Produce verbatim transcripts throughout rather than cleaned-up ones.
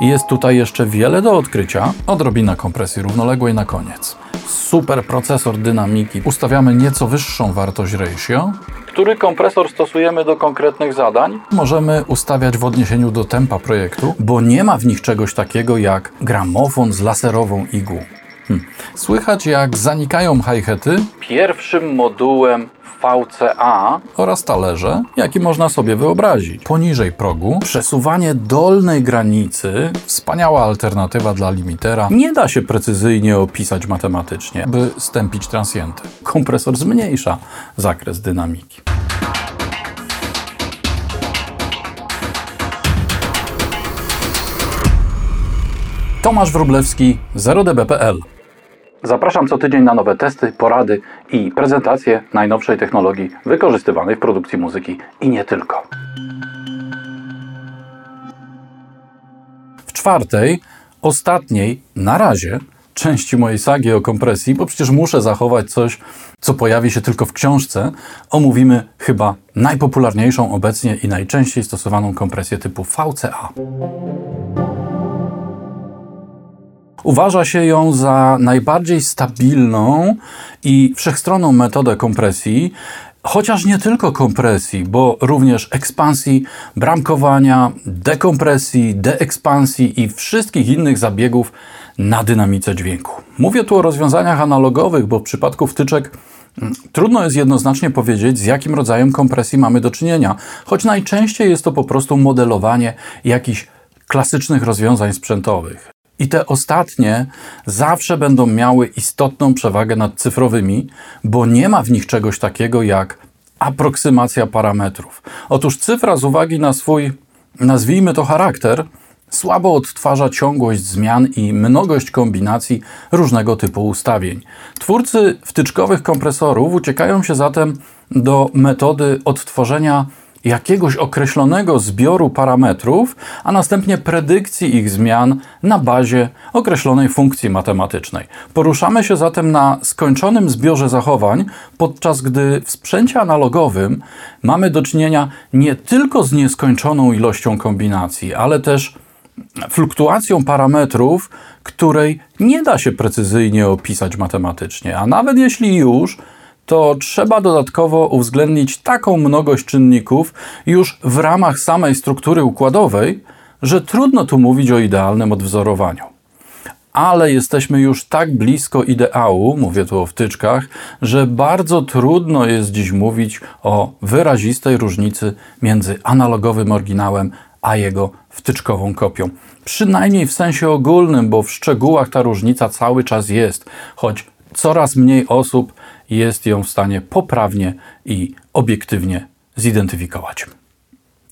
Jest tutaj jeszcze wiele do odkrycia, odrobina kompresji równoległej na koniec. Super procesor dynamiki. Ustawiamy nieco wyższą wartość ratio, który kompresor stosujemy do konkretnych zadań. Możemy ustawiać w odniesieniu do tempa projektu, bo nie ma w nich czegoś takiego jak gramofon z laserową igłą. Hm. Słychać, jak zanikają hi-haty pierwszym modułem V C A oraz talerze, jaki można sobie wyobrazić. Poniżej progu przesuwanie dolnej granicy, wspaniała alternatywa dla limitera, nie da się precyzyjnie opisać matematycznie, by stępić transienty. Kompresor zmniejsza zakres dynamiki. Tomasz Wróblewski, zero D B kropka P L. Zapraszam co tydzień na nowe testy, porady i prezentacje najnowszej technologii wykorzystywanej w produkcji muzyki i nie tylko. W czwartej, ostatniej, na razie, części mojej sagi o kompresji, bo przecież muszę zachować coś, co pojawi się tylko w książce, omówimy chyba najpopularniejszą obecnie i najczęściej stosowaną kompresję typu V C A. Uważa się ją za najbardziej stabilną i wszechstronną metodę kompresji, chociaż nie tylko kompresji, bo również ekspansji, bramkowania, dekompresji, deekspansji i wszystkich innych zabiegów na dynamice dźwięku. Mówię tu o rozwiązaniach analogowych, bo w przypadku wtyczek trudno jest jednoznacznie powiedzieć, z jakim rodzajem kompresji mamy do czynienia, choć najczęściej jest to po prostu modelowanie jakichś klasycznych rozwiązań sprzętowych. I te ostatnie zawsze będą miały istotną przewagę nad cyfrowymi, bo nie ma w nich czegoś takiego jak aproksymacja parametrów. Otóż cyfra z uwagi na swój, nazwijmy to, charakter, słabo odtwarza ciągłość zmian i mnogość kombinacji różnego typu ustawień. Twórcy wtyczkowych kompresorów uciekają się zatem do metody odtworzenia jakiegoś określonego zbioru parametrów, a następnie predykcji ich zmian na bazie określonej funkcji matematycznej. Poruszamy się zatem na skończonym zbiorze zachowań, podczas gdy w sprzęcie analogowym mamy do czynienia nie tylko z nieskończoną ilością kombinacji, ale też fluktuacją parametrów, której nie da się precyzyjnie opisać matematycznie, a nawet jeśli już, to trzeba dodatkowo uwzględnić taką mnogość czynników już w ramach samej struktury układowej, że trudno tu mówić o idealnym odwzorowaniu. Ale jesteśmy już tak blisko ideału, mówię tu o wtyczkach, że bardzo trudno jest dziś mówić o wyrazistej różnicy między analogowym oryginałem a jego wtyczkową kopią. Przynajmniej w sensie ogólnym, bo w szczegółach ta różnica cały czas jest, choć coraz mniej osób jest ją w stanie poprawnie i obiektywnie zidentyfikować.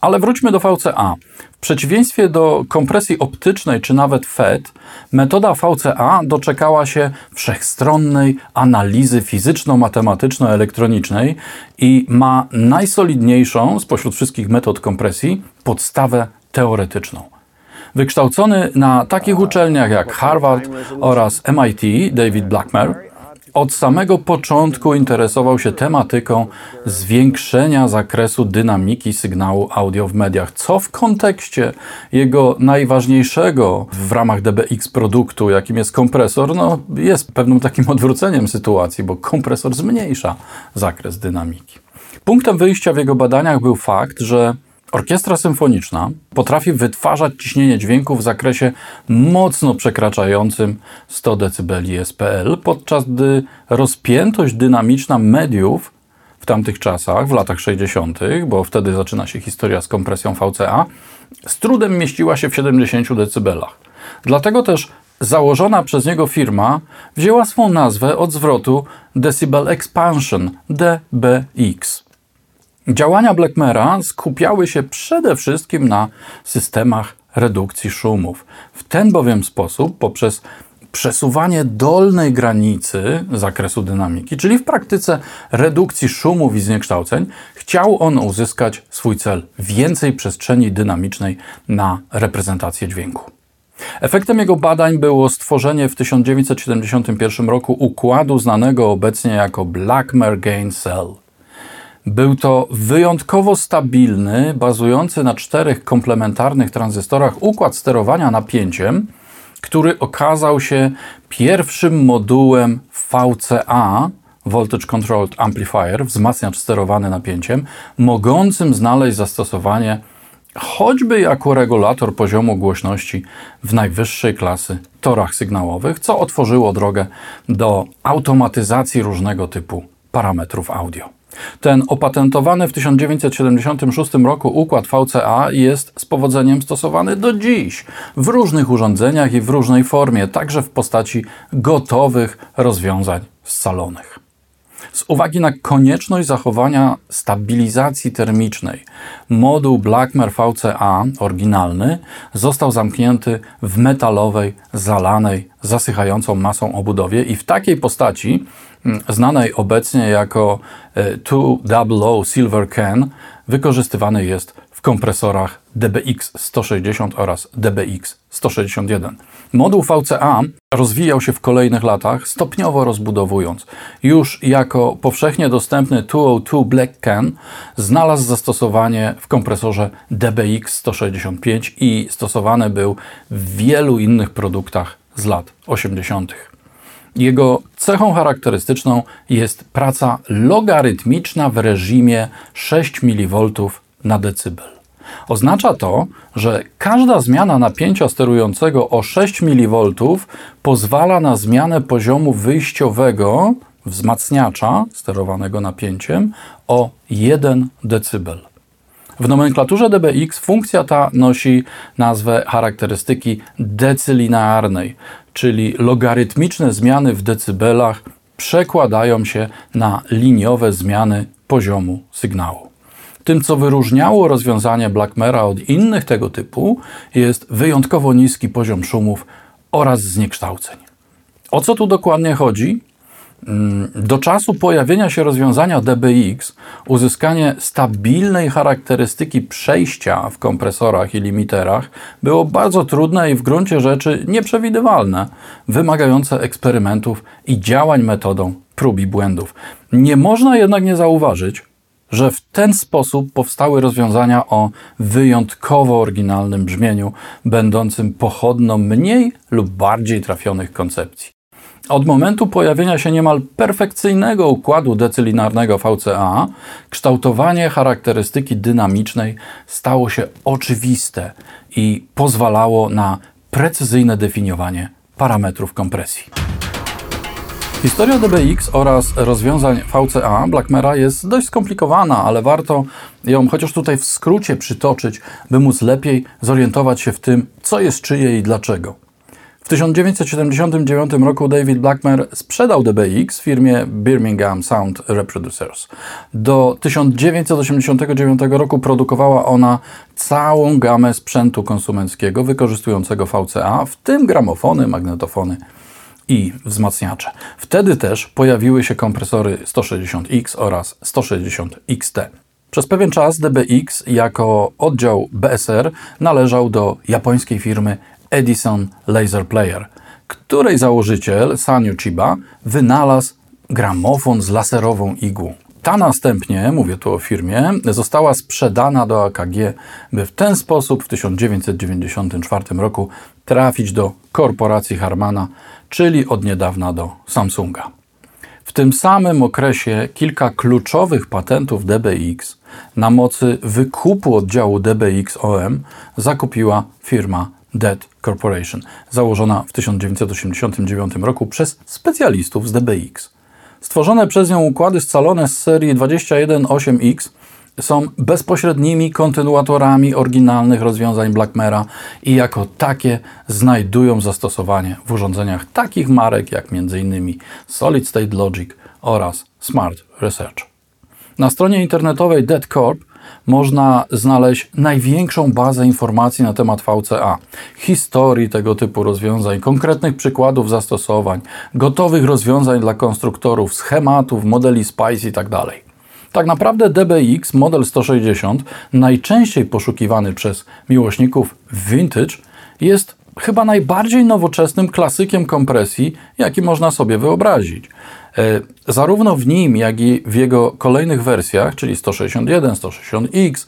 Ale wróćmy do V C A. W przeciwieństwie do kompresji optycznej czy nawet F E T, metoda V C A doczekała się wszechstronnej analizy fizyczno-matematyczno-elektronicznej i ma najsolidniejszą spośród wszystkich metod kompresji podstawę teoretyczną. Wykształcony na takich uczelniach jak Harvard oraz M I T David Blackmer od samego początku interesował się tematyką zwiększenia zakresu dynamiki sygnału audio w mediach, co w kontekście jego najważniejszego w ramach D B X produktu, jakim jest kompresor, no jest pewnym takim odwróceniem sytuacji, bo kompresor zmniejsza zakres dynamiki. Punktem wyjścia w jego badaniach był fakt, że orkiestra symfoniczna potrafi wytwarzać ciśnienie dźwięku w zakresie mocno przekraczającym sto decybeli S P L, podczas gdy rozpiętość dynamiczna mediów w tamtych czasach, w latach sześćdziesiątych, bo wtedy zaczyna się historia z kompresją V C A, z trudem mieściła się w siedemdziesięciu decybelach. Dlatego też założona przez niego firma wzięła swą nazwę od zwrotu Decibel Expansion, D B X. Działania Blackmera skupiały się przede wszystkim na systemach redukcji szumów. W ten bowiem sposób, poprzez przesuwanie dolnej granicy zakresu dynamiki, czyli w praktyce redukcji szumów i zniekształceń, chciał on uzyskać swój cel – więcej przestrzeni dynamicznej na reprezentację dźwięku. Efektem jego badań było stworzenie w tysiąc dziewięćset siedemdziesiątym pierwszym roku układu znanego obecnie jako Blackmer Gain Cell. Był to wyjątkowo stabilny, bazujący na czterech komplementarnych tranzystorach układ sterowania napięciem, który okazał się pierwszym modułem V C A, Voltage Controlled Amplifier, wzmacniacz sterowany napięciem, mogącym znaleźć zastosowanie choćby jako regulator poziomu głośności w najwyższej klasy torach sygnałowych, co otworzyło drogę do automatyzacji różnego typu parametrów audio. Ten opatentowany w tysiąc dziewięćset siedemdziesiątym szóstym roku układ V C A jest z powodzeniem stosowany do dziś w różnych urządzeniach i w różnej formie, także w postaci gotowych rozwiązań scalonych. Z uwagi na konieczność zachowania stabilizacji termicznej, moduł Blackmer V C A oryginalny został zamknięty w metalowej, zalanej, zasychającą masą obudowie i w takiej postaci, znanej obecnie jako dwa zero zero Silver Can, wykorzystywany jest w kompresorach D B X sto sześćdziesiąt oraz D B X sto sześćdziesiąt jeden. Moduł V C A rozwijał się w kolejnych latach, stopniowo rozbudowując. Już jako powszechnie dostępny dwieście dwa Black Can znalazł zastosowanie w kompresorze D B X sto sześćdziesiąt pięć i stosowany był w wielu innych produktach z lat osiemdziesiątych. Jego cechą charakterystyczną jest praca logarytmiczna w reżimie sześć milivoltów na decybel. Oznacza to, że każda zmiana napięcia sterującego o sześć milivoltów pozwala na zmianę poziomu wyjściowego wzmacniacza sterowanego napięciem o jeden decybel. W nomenklaturze D B X funkcja ta nosi nazwę charakterystyki decylinearnej, czyli logarytmiczne zmiany w decybelach przekładają się na liniowe zmiany poziomu sygnału. Tym, co wyróżniało rozwiązanie Blackmera od innych tego typu, jest wyjątkowo niski poziom szumów oraz zniekształceń. O co tu dokładnie chodzi? Do czasu pojawienia się rozwiązania D B X uzyskanie stabilnej charakterystyki przejścia w kompresorach i limiterach było bardzo trudne i w gruncie rzeczy nieprzewidywalne, wymagające eksperymentów i działań metodą prób i błędów. Nie można jednak nie zauważyć, że w ten sposób powstały rozwiązania o wyjątkowo oryginalnym brzmieniu, będącym pochodną mniej lub bardziej trafionych koncepcji. Od momentu pojawienia się niemal perfekcyjnego układu decylinarnego V C A, kształtowanie charakterystyki dynamicznej stało się oczywiste i pozwalało na precyzyjne definiowanie parametrów kompresji. Historia D B X oraz rozwiązań V C A Blackmera jest dość skomplikowana, ale warto ją chociaż tutaj w skrócie przytoczyć, by móc lepiej zorientować się w tym, co jest czyje i dlaczego. W tysiąc dziewięćset siedemdziesiątym dziewiątym roku David Blackmer sprzedał D B X firmie Birmingham Sound Reproducers. Do tysiąc dziewięćset osiemdziesiątego dziewiątego roku produkowała ona całą gamę sprzętu konsumenckiego wykorzystującego V C A, w tym gramofony, magnetofony i wzmacniacze. Wtedy też pojawiły się kompresory sto sześćdziesiąt X oraz sto sześćdziesiąt X T. Przez pewien czas D B X jako oddział B S R należał do japońskiej firmy Edison Laser Player, której założyciel Sanyu Chiba wynalazł gramofon z laserową igłą. Ta następnie, mówię tu o firmie, została sprzedana do A K G, by w ten sposób w tysiąc dziewięćset dziewięćdziesiątym czwartym roku trafić do korporacji Harmana, czyli od niedawna do Samsunga. W tym samym okresie kilka kluczowych patentów D B X na mocy wykupu oddziału D B X O M zakupiła firma Dead Corporation, założona w tysiąc dziewięćset osiemdziesiątym dziewiątym roku przez specjalistów z D B X. Stworzone przez nią układy scalone z serii dwadzieścia jeden osiem X są bezpośrednimi kontynuatorami oryginalnych rozwiązań Blackmera i jako takie znajdują zastosowanie w urządzeniach takich marek jak między innymi Solid State Logic oraz Smart Research. Na stronie internetowej Dead Corp można znaleźć największą bazę informacji na temat V C A, historii tego typu rozwiązań, konkretnych przykładów zastosowań, gotowych rozwiązań dla konstruktorów, schematów, modeli spice itd. Tak naprawdę D B X model sto sześćdziesiąt, najczęściej poszukiwany przez miłośników vintage, jest chyba najbardziej nowoczesnym klasykiem kompresji, jaki można sobie wyobrazić. Zarówno w nim, jak i w jego kolejnych wersjach, czyli sto sześćdziesiąt jeden, sto sześćdziesiąt X,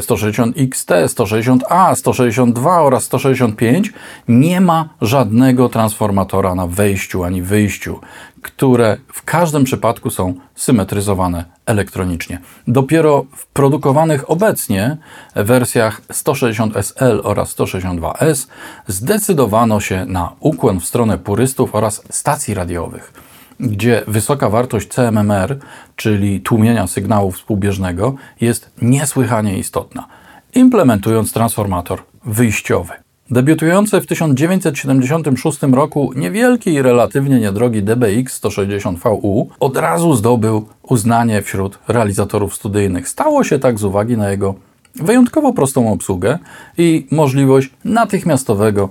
sto sześćdziesiąt X T, sto sześćdziesiąt A, sto sześćdziesiąt dwa oraz sto sześćdziesiąt pięć, nie ma żadnego transformatora na wejściu ani wyjściu, które w każdym przypadku są symetryzowane elektronicznie. Dopiero w produkowanych obecnie wersjach sto sześćdziesiąt S L oraz sto sześćdziesiąt dwa S zdecydowano się na ukłon w stronę purystów oraz stacji radiowych, gdzie wysoka wartość C M M R, czyli tłumienia sygnału współbieżnego, jest niesłychanie istotna, implementując transformator wyjściowy. Debiutujący w tysiąc dziewięćset siedemdziesiątym szóstym roku niewielki i relatywnie niedrogi D B X sto sześćdziesiąt V U od razu zdobył uznanie wśród realizatorów studyjnych. Stało się tak z uwagi na jego wyjątkowo prostą obsługę i możliwość natychmiastowego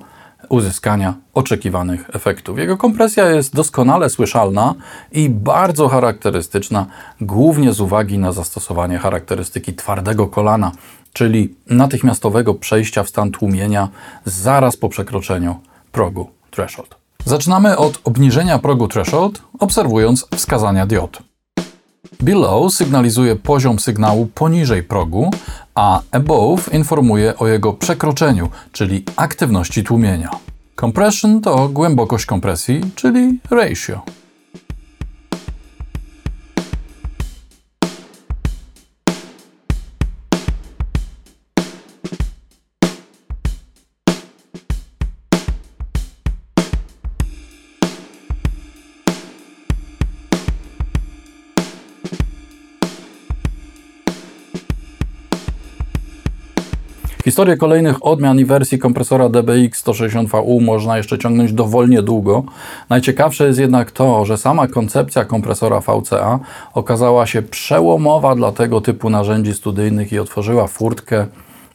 uzyskania oczekiwanych efektów. Jego kompresja jest doskonale słyszalna i bardzo charakterystyczna, głównie z uwagi na zastosowanie charakterystyki twardego kolana, czyli natychmiastowego przejścia w stan tłumienia zaraz po przekroczeniu progu threshold. Zaczynamy od obniżenia progu threshold, obserwując wskazania diod. Below sygnalizuje poziom sygnału poniżej progu, a above informuje o jego przekroczeniu, czyli aktywności tłumienia. Compression to głębokość kompresji, czyli ratio. Historię kolejnych odmian i wersji kompresora D B X sto sześćdziesiąt V U można jeszcze ciągnąć dowolnie długo. Najciekawsze jest jednak to, że sama koncepcja kompresora V C A okazała się przełomowa dla tego typu narzędzi studyjnych i otworzyła furtkę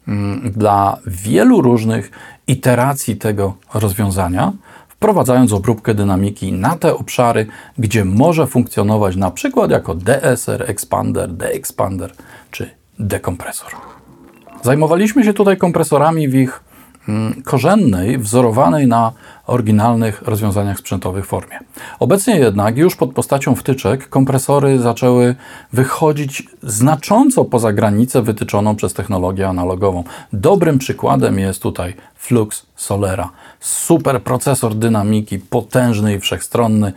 mm, dla wielu różnych iteracji tego rozwiązania, wprowadzając obróbkę dynamiki na te obszary, gdzie może funkcjonować na przykład jako D S R, expander, de-expander czy dekompresor. Zajmowaliśmy się tutaj kompresorami w ich mm, korzennej, wzorowanej na oryginalnych rozwiązaniach sprzętowych formie. Obecnie jednak już pod postacią wtyczek kompresory zaczęły wychodzić znacząco poza granicę wytyczoną przez technologię analogową. Dobrym przykładem jest tutaj Flux Solera. Super procesor dynamiki, potężny i wszechstronny,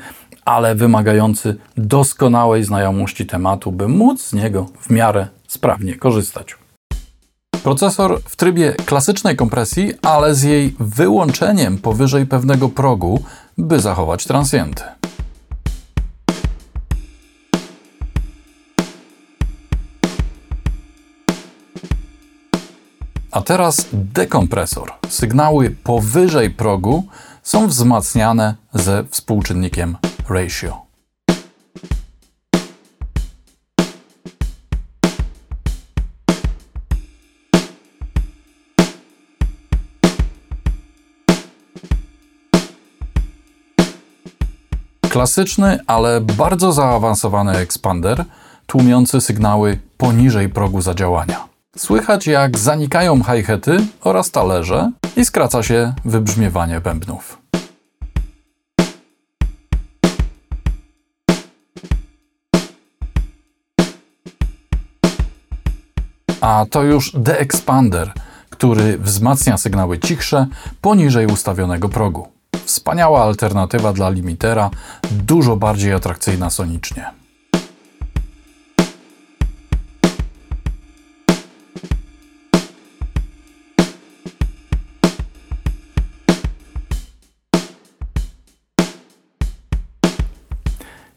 ale wymagający doskonałej znajomości tematu, by móc z niego w miarę sprawnie korzystać. Procesor w trybie klasycznej kompresji, ale z jej wyłączeniem powyżej pewnego progu, by zachować transienty. A teraz dekompresor. Sygnały powyżej progu są wzmacniane ze współczynnikiem ratio. Klasyczny, ale bardzo zaawansowany expander, tłumiący sygnały poniżej progu zadziałania. Słychać, jak zanikają hi-haty oraz talerze i skraca się wybrzmiewanie bębnów. A to już de-expander, który wzmacnia sygnały cichsze poniżej ustawionego progu. Wspaniała alternatywa dla limitera, dużo bardziej atrakcyjna sonicznie.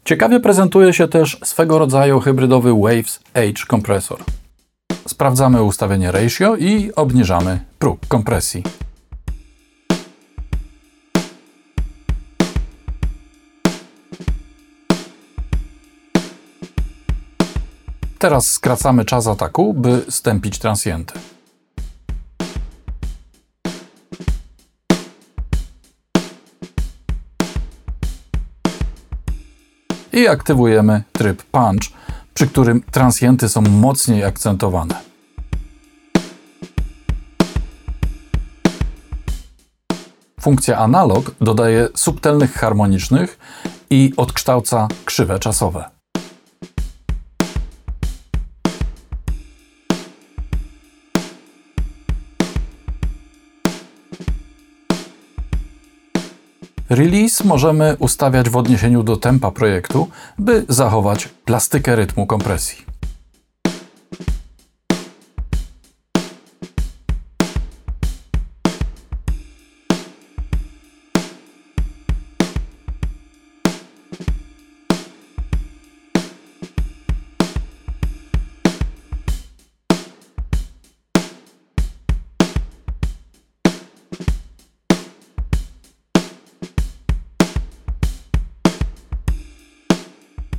Ciekawie prezentuje się też swego rodzaju hybrydowy Waves H-Compressor. Sprawdzamy ustawienie ratio i obniżamy próg kompresji. Teraz skracamy czas ataku, by stępić transienty. I aktywujemy tryb punch, przy którym transienty są mocniej akcentowane. Funkcja analog dodaje subtelnych harmonicznych i odkształca krzywe czasowe. Release możemy ustawiać w odniesieniu do tempa projektu, by zachować plastykę rytmu kompresji.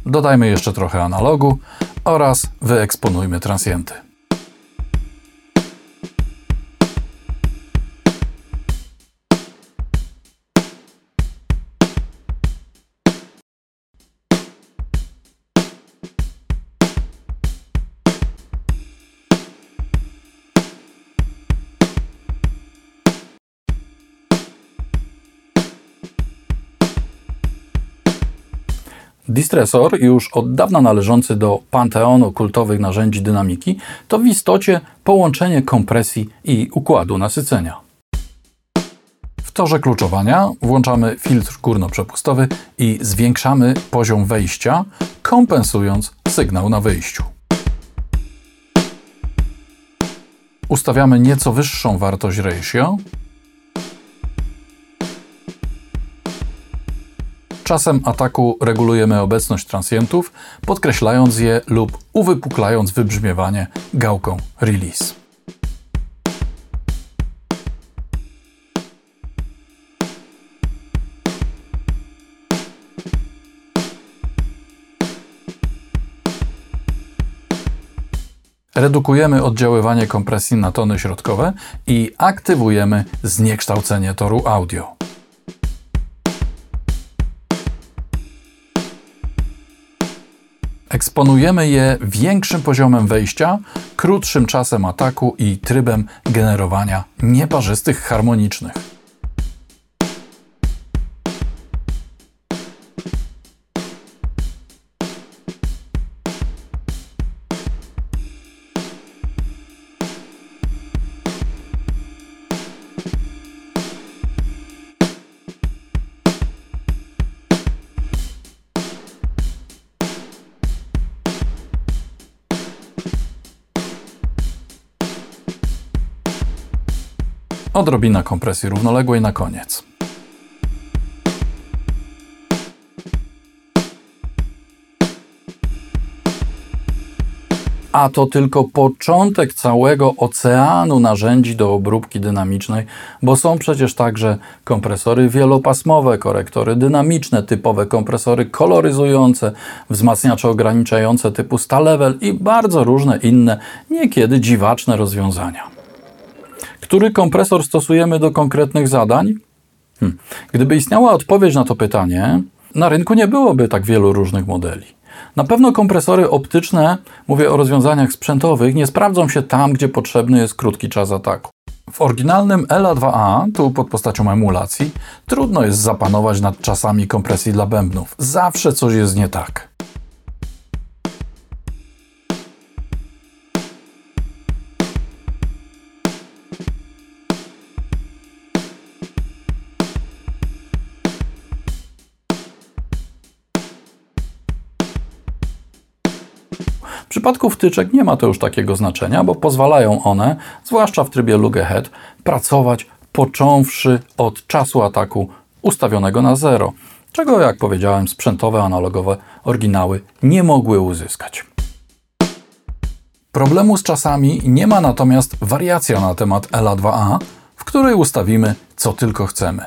Dodajmy jeszcze trochę analogu oraz wyeksponujmy transienty. Distressor, już od dawna należący do panteonu kultowych narzędzi dynamiki, to w istocie połączenie kompresji i układu nasycenia. W torze kluczowania włączamy filtr górnoprzepustowy i zwiększamy poziom wejścia, kompensując sygnał na wyjściu. Ustawiamy nieco wyższą wartość ratio. Czasem ataku regulujemy obecność transientów, podkreślając je lub uwypuklając wybrzmiewanie gałką release. Redukujemy oddziaływanie kompresji na tony środkowe i aktywujemy zniekształcenie toru audio. Eksponujemy je większym poziomem wejścia, krótszym czasem ataku i trybem generowania nieparzystych harmonicznych. Odrobina kompresji równoległej na koniec. A to tylko początek całego oceanu narzędzi do obróbki dynamicznej, bo są przecież także kompresory wielopasmowe, korektory dynamiczne, typowe kompresory koloryzujące, wzmacniacze ograniczające typu stalewel i bardzo różne inne, niekiedy dziwaczne rozwiązania. Który kompresor stosujemy do konkretnych zadań? Hmm. Gdyby istniała odpowiedź na to pytanie, na rynku nie byłoby tak wielu różnych modeli. Na pewno kompresory optyczne, mówię o rozwiązaniach sprzętowych, nie sprawdzą się tam, gdzie potrzebny jest krótki czas ataku. W oryginalnym L A dwa A, tu pod postacią emulacji, trudno jest zapanować nad czasami kompresji dla bębnów. Zawsze coś jest nie tak. W przypadku wtyczek nie ma to już takiego znaczenia, bo pozwalają one, zwłaszcza w trybie look-ahead, pracować począwszy od czasu ataku ustawionego na zero, czego, jak powiedziałem, sprzętowe, analogowe oryginały nie mogły uzyskać. Problemu z czasami nie ma natomiast wariacja na temat L A dwa A, w której ustawimy co tylko chcemy.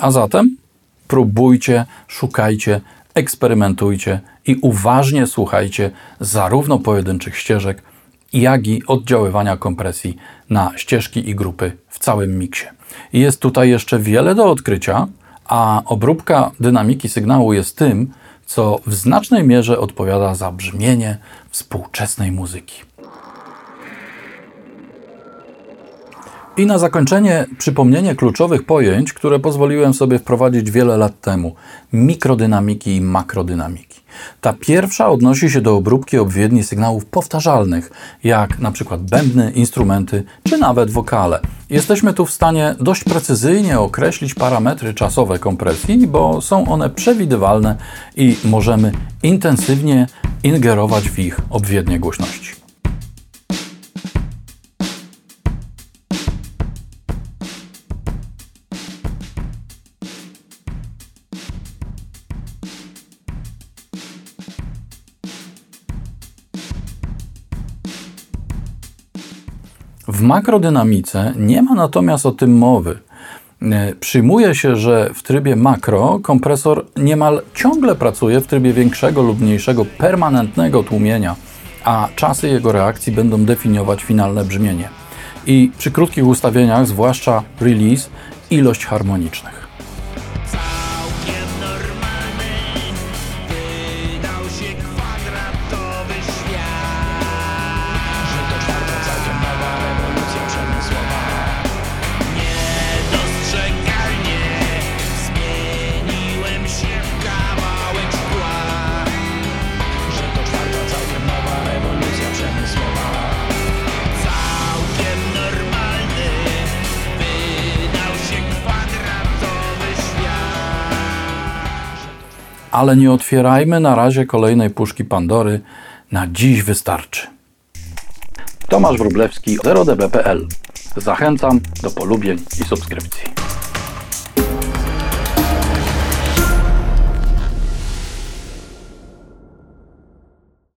A zatem próbujcie, szukajcie, eksperymentujcie i uważnie słuchajcie zarówno pojedynczych ścieżek, jak i oddziaływania kompresji na ścieżki i grupy w całym miksie. Jest tutaj jeszcze wiele do odkrycia, a obróbka dynamiki sygnału jest tym, co w znacznej mierze odpowiada za brzmienie współczesnej muzyki. I na zakończenie przypomnienie kluczowych pojęć, które pozwoliłem sobie wprowadzić wiele lat temu. Mikrodynamiki i makrodynamiki. Ta pierwsza odnosi się do obróbki obwiedni sygnałów powtarzalnych, jak na przykład bębny, instrumenty czy nawet wokale. Jesteśmy tu w stanie dość precyzyjnie określić parametry czasowe kompresji, bo są one przewidywalne i możemy intensywnie ingerować w ich obwiednie głośności. W makrodynamice nie ma natomiast o tym mowy. Przyjmuje się, że w trybie makro kompresor niemal ciągle pracuje w trybie większego lub mniejszego permanentnego tłumienia, a czasy jego reakcji będą definiować finalne brzmienie. I przy krótkich ustawieniach, zwłaszcza release, ilość harmonicznych. Ale nie otwierajmy na razie kolejnej puszki Pandory. Na dziś wystarczy. Tomasz Wróblewski, zero D B kropka P L. Zachęcam do polubień i subskrypcji.